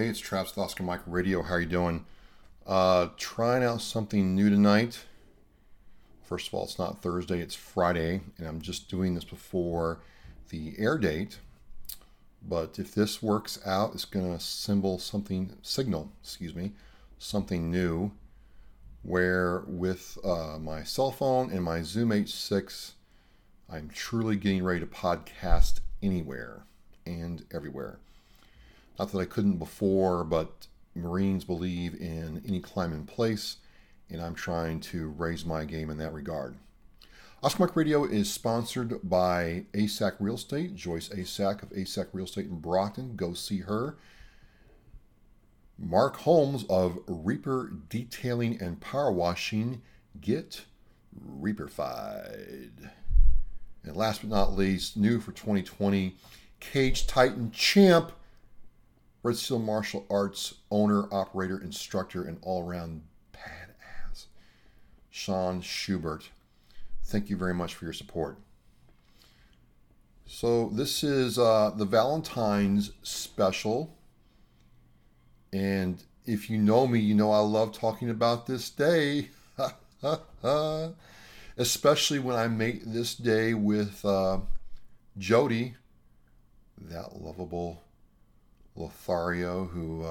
Hey, it's Travis Oscar Michael Radio. How are you doing? Trying out something new tonight. First of all, it's not Thursday, it's Friday, and I'm just doing this before the air date. But if this works out, it's going to signal something new, where with my cell phone and my Zoom H6, I'm truly getting ready to podcast anywhere and everywhere. Not that I couldn't before, but Marines believe in any climb in place, and I'm trying to raise my game in that regard. Oscar Mike Radio is sponsored by ASAC Real Estate, Joyce ASAC of ASAC Real Estate in Brockton. Go see her. Mark Holmes of Reaper Detailing and Power Washing. Get Reaperfied. And last but not least, new for 2020, Cage Titan Champ, Red Seal Martial Arts owner, operator, instructor, and all-around badass, Sean Schubert. Thank you very much for your support. So this is the Valentine's special. And if you know me, you know I love talking about this day. Especially when I make this day with Jody, that lovable Lothario who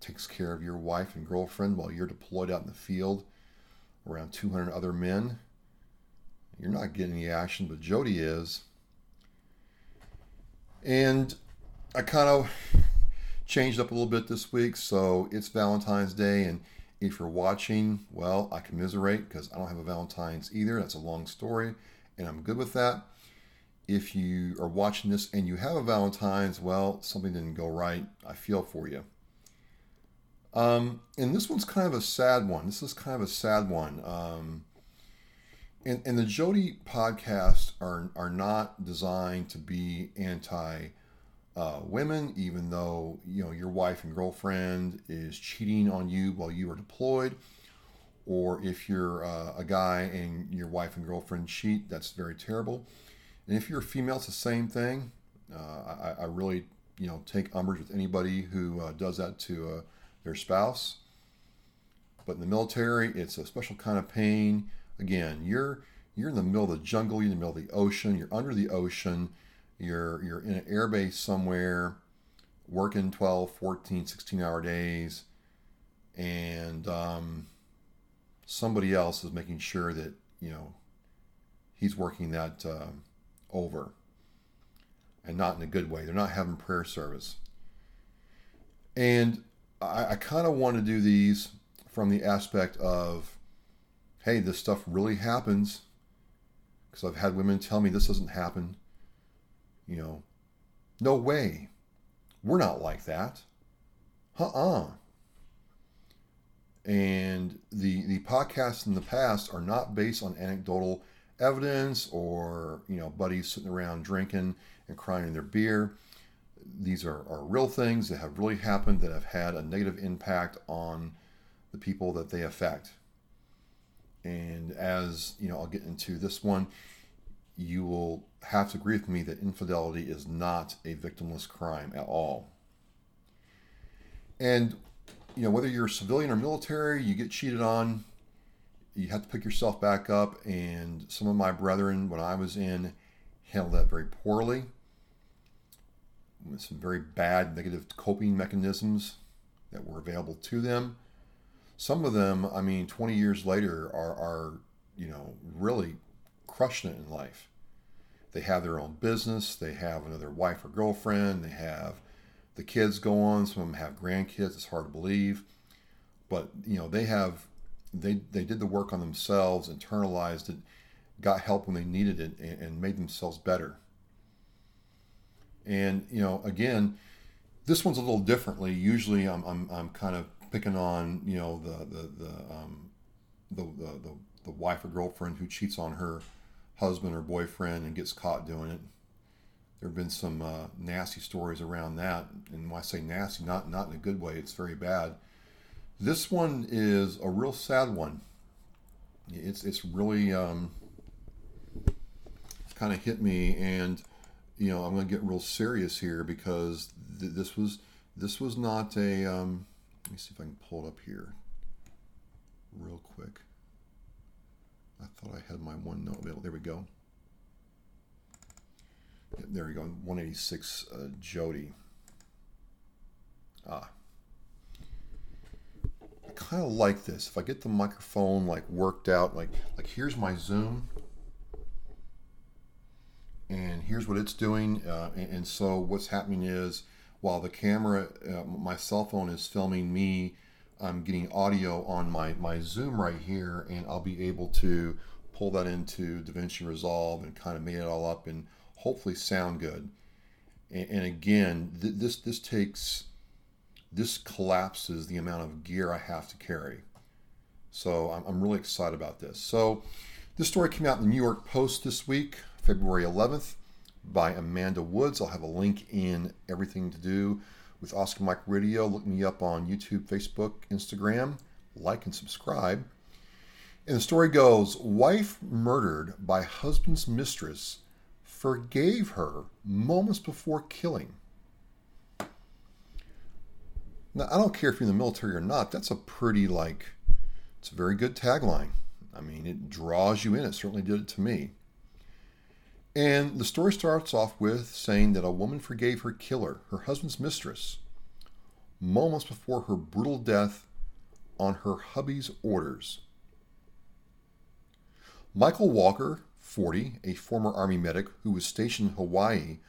takes care of your wife and girlfriend while you're deployed out in the field around 200 other men. You're not getting any action, but Jody is. And I kind of changed up a little bit this week, so it's Valentine's Day, and if you're watching, well, I commiserate because I don't have a Valentine's either. That's a long story, and I'm good with that. If you are watching this and you have a Valentine's, well, something didn't go right. I feel for you. And this one's kind of a sad one. And the Jody podcasts are not designed to be anti-women, even though, you know, your wife and girlfriend is cheating on you while you are deployed. Or if you're a guy and your wife and girlfriend cheat, that's very terrible. And if you're a female, it's the same thing. I really, take umbrage with anybody who does that to their spouse. But in the military, it's a special kind of pain. Again, you're in the middle of the jungle, you're in the middle of the ocean, you're under the ocean, you're in an airbase somewhere, working 12, 14, 16-hour days, and somebody else is making sure that, he's working that over, and not in a good way. They're not having prayer service. And I kind of want to do these from the aspect of, hey, this stuff really happens, because I've had women tell me this doesn't happen. No way. We're not like that. And the podcasts in the past are not based on anecdotal evidence or, buddies sitting around drinking and crying in their beer. These are real things that have really happened that have had a negative impact on the people that they affect. And as, I'll get into this one, you will have to agree with me that infidelity is not a victimless crime at all. And, whether you're civilian or military, you get cheated on, you have to pick yourself back up. And some of my brethren, when I was in, handled that very poorly. With some very bad negative coping mechanisms that were available to them. Some of them, 20 years later are really crushing it in life. They have their own business. They have another wife or girlfriend. They have the kids go on. Some of them have grandkids. It's hard to believe. But, they did the work on themselves, internalized it, got help when they needed it, and made themselves better. And, again, this one's a little differently. Usually I'm kind of picking on, the wife or girlfriend who cheats on her husband or boyfriend and gets caught doing it. There have been some nasty stories around that, and when I say nasty, not in a good way, it's very bad. This one is a real sad one. It's really kind of hit me, and I'm going to get real serious here because this was This was not a, let me see if I can pull it up here real quick. I thought I had my OneNote available. There we go. There we go. 186 Jody. Ah. I kind of like this. If I get the microphone like worked out, like here's my Zoom. And here's what it's doing. And so what's happening is while the camera, my cell phone is filming me, I'm getting audio on my Zoom right here, and I'll be able to pull that into DaVinci Resolve and kind of made it all up and hopefully sound good. And again, this collapses the amount of gear I have to carry. So I'm really excited about this. So this story came out in the New York Post this week, February 11th, by Amanda Woods. I'll have a link in everything to do with Oscar Mike Radio. Look me up on YouTube, Facebook, Instagram. Like and subscribe. And the story goes, wife murdered by husband's mistress forgave her moments before killing. Now, I don't care if you're in the military or not. That's a pretty, it's a very good tagline. I mean, it draws you in. It certainly did it to me. And the story starts off with saying that a woman forgave her killer, her husband's mistress, moments before her brutal death on her hubby's orders. Michael Walker, 40, a former Army medic who was stationed in Hawaii,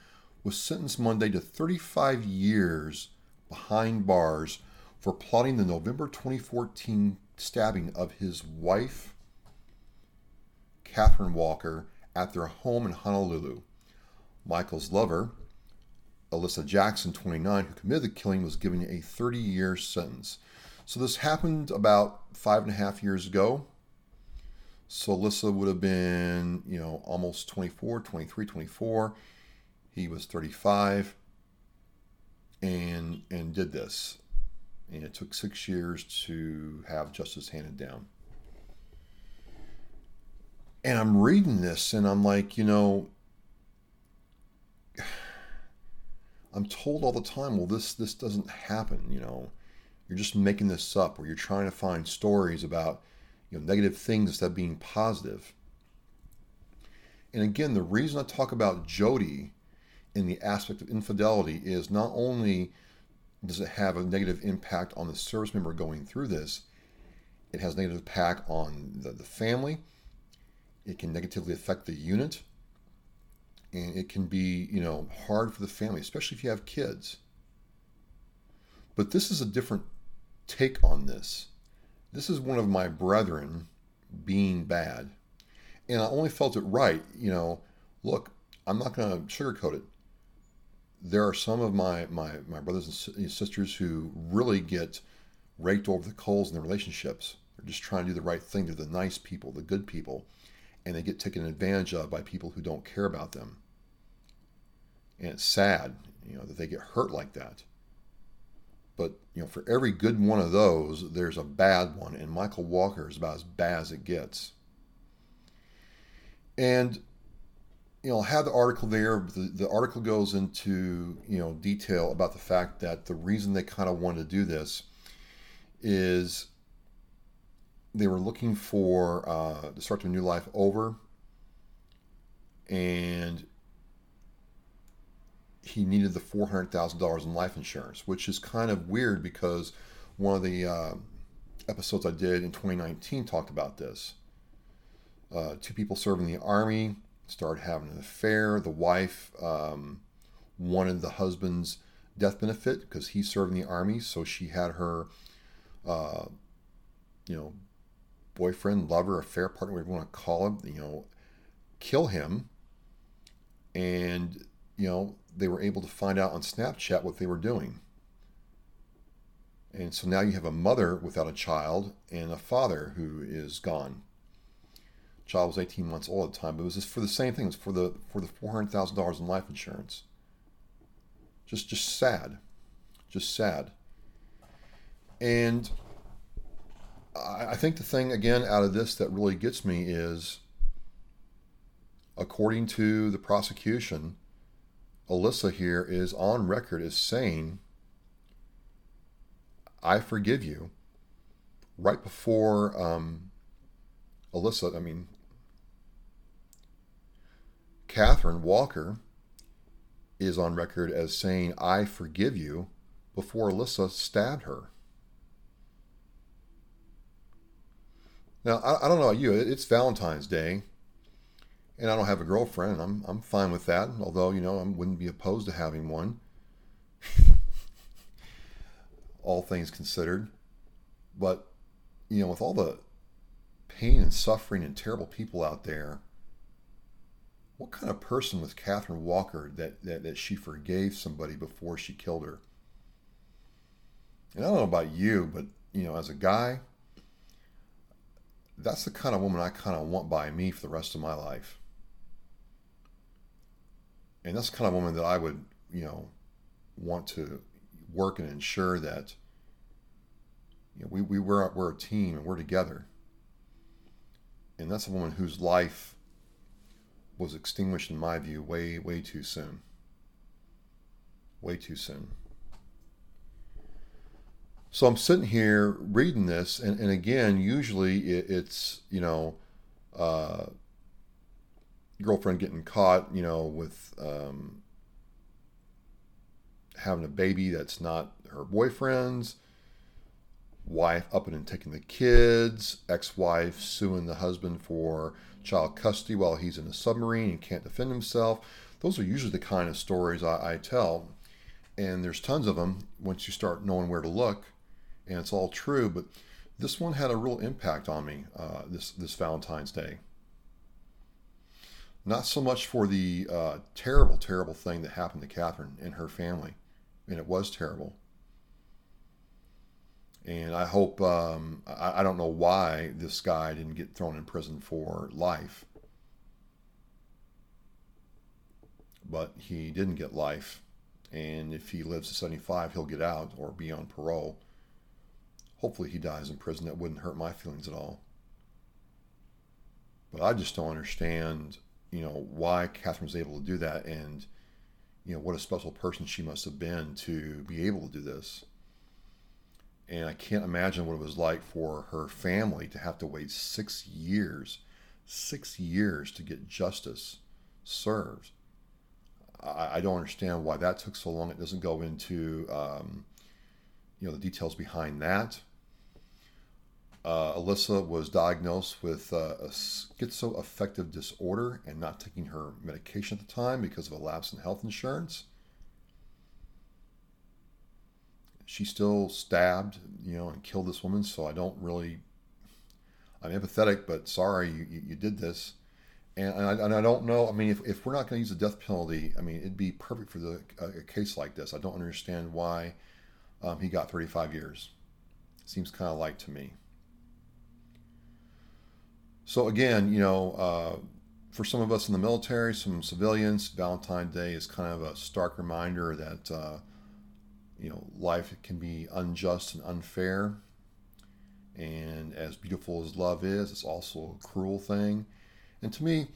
was sentenced Monday to 35 years behind bars for plotting the November 2014 stabbing of his wife, Catherine Walker, at their home in Honolulu. Michael's lover, Alyssa Jackson, 29, who committed the killing, was given a 30-year sentence. So this happened about 5.5 years ago. So Alyssa would have been, almost 24. He was 35 and did this. And it took 6 years to have justice handed down. And I'm reading this and I'm like, I'm told all the time, well, this doesn't happen, You're just making this up, or you're trying to find stories about, negative things instead of being positive. And again, the reason I talk about Jody in the aspect of infidelity is not only does it have a negative impact on the service member going through this, it has a negative impact on the family. It can negatively affect the unit, and it can be, hard for the family, especially if you have kids. But this is a different take on this. This is one of my brethren being bad, and I only felt it right. Look, I'm not going to sugarcoat it. There are some of my brothers and sisters who really get raked over the coals in their relationships. They're just trying to do the right thing. They're the nice people, the good people. And they get taken advantage of by people who don't care about them. And it's sad, that they get hurt like that. But, for every good one of those, there's a bad one. And Michael Walker is about as bad as it gets. And, I have the article there. The article goes into, detail about the fact that the reason they kind of wanted to do this is they were looking for to start their new life over, and he needed the $400,000 in life insurance, which is kind of weird because one of the episodes I did in 2019 talked about this. Two people serving the Army started having an affair. The wife wanted the husband's death benefit because he served in the Army, so she had her, boyfriend, lover, affair partner, whatever you want to call him, kill him. And, they were able to find out on Snapchat what they were doing. And so now you have a mother without a child and a father who is gone. Child was 18 months old at the time, but it was just for the same thing. It was for the $400,000 in life insurance. Just sad. Just sad. And I think the thing, again, out of this that really gets me is, according to the prosecution, Alyssa here is on record as saying I forgive you, right before Catherine Walker is on record as saying, I forgive you, before Alyssa stabbed her. Now, I don't know about you, it's Valentine's Day, and I don't have a girlfriend, and I'm fine with that, although, I wouldn't be opposed to having one, all things considered. But, with all the pain and suffering and terrible people out there, what kind of person was Catherine Walker that she forgave somebody before she killed her? And I don't know about you, but, as a guy, that's the kind of woman I kind of want by me for the rest of my life. And that's the kind of woman that I would, want to work and ensure that, we're a team and we're together. And that's a woman whose life was extinguished, in my view, way, way too soon. Way too soon. So I'm sitting here reading this, and again, usually it's, girlfriend getting caught, with having a baby that's not her boyfriend's, wife upping and taking the kids, ex-wife suing the husband for child custody while he's in a submarine and can't defend himself. Those are usually the kind of stories I tell, and there's tons of them once you start knowing where to look. And it's all true, but this one had a real impact on me this Valentine's Day. Not so much for the terrible, terrible thing that happened to Catherine and her family, and it was terrible. And I hope, I don't know why this guy didn't get thrown in prison for life, but he didn't get life. And if he lives to 75, he'll get out or be on parole. Hopefully he dies in prison. That wouldn't hurt my feelings at all. But I just don't understand, why Catherine was able to do that, and, what a special person she must have been to be able to do this. And I can't imagine what it was like for her family to have to wait 6 years to get justice served. I don't understand why that took so long. It doesn't go into, the details behind that. Alyssa was diagnosed with a schizoaffective disorder and not taking her medication at the time because of a lapse in health insurance. She still stabbed, and killed this woman. So I'm empathetic, but sorry you did this. And I don't know. I mean, if we're not going to use the death penalty, I mean, it'd be perfect for a case like this. I don't understand why. He got 35 years. Seems kind of light to me. So again, for some of us in the military, some civilians, Valentine's Day is kind of a stark reminder that, life can be unjust and unfair. And as beautiful as love is, it's also a cruel thing. And to me,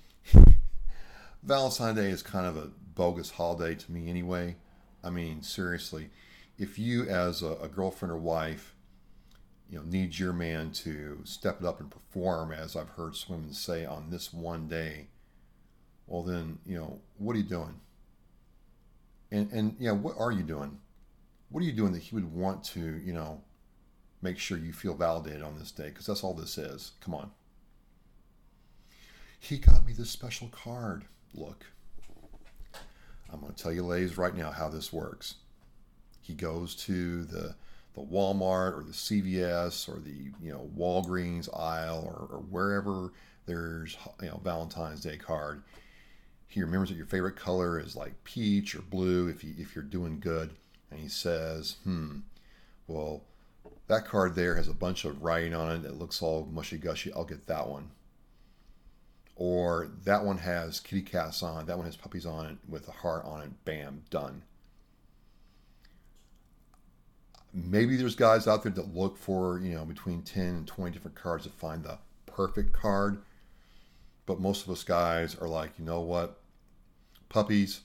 Valentine's Day is kind of a bogus holiday to me anyway. I mean, seriously. If you, as a girlfriend or wife, need your man to step it up and perform, as I've heard some women say, on this one day, well then, what are you doing? And what are you doing? What are you doing that he would want to, make sure you feel validated on this day? Because that's all this is. Come on. He got me this special card. Look, I'm going to tell you ladies right now how this works. He goes to the Walmart or the CVS or the Walgreens aisle or wherever there's Valentine's Day card. He remembers that your favorite color is like peach or blue if you're doing good, and he says, well, that card there has a bunch of writing on it that looks all mushy gushy. I'll get that one. Or that one has kitty cats on it. That one has puppies on it with a heart on it. Bam, done. Maybe there's guys out there that look for, between 10 and 20 different cards to find the perfect card. But most of us guys are like, you know what? Puppies,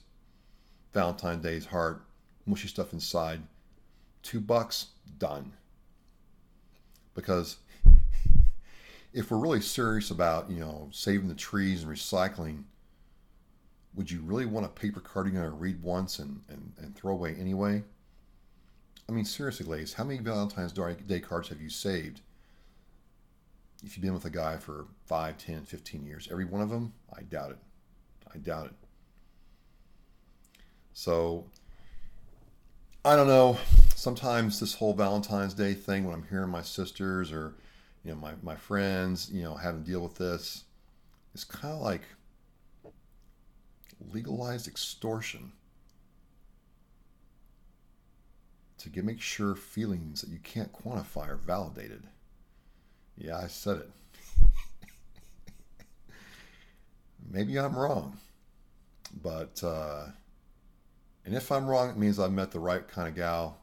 Valentine's Day's heart, mushy stuff inside, $2, done. Because if we're really serious about, you know, saving the trees and recycling, would you really want a paper card you're going to read once and throw away anyway? I mean, seriously, ladies, how many Valentine's Day cards have you saved? If you've been with a guy for 5, 10, 15 years, every one of them, I doubt it. I doubt it. So, I don't know. Sometimes this whole Valentine's Day thing, when I'm hearing my sisters or, you know, my friends, you know, having to deal with this, it's kind of like legalized extortion to make sure feelings that you can't quantify are validated. Yeah, I said it. Maybe I'm wrong, but and if I'm wrong, it means I've met the right kind of gal,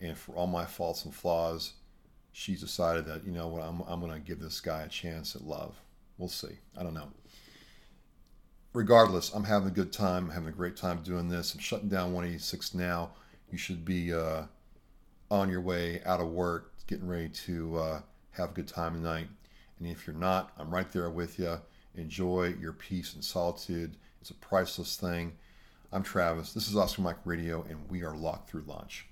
and for all my faults and flaws, she's decided that, you know what, I'm going to give this guy a chance at love. We'll see. I don't know. Regardless, I'm having a good time. I'm having a great time doing this. I'm shutting down 186 now. You should be on your way out of work, getting ready to have a good time tonight. And if you're not, I'm right there with you. Enjoy your peace and solitude. It's a priceless thing. I'm Travis. This is Oscar Mike Radio, and we are Locked Through Launch.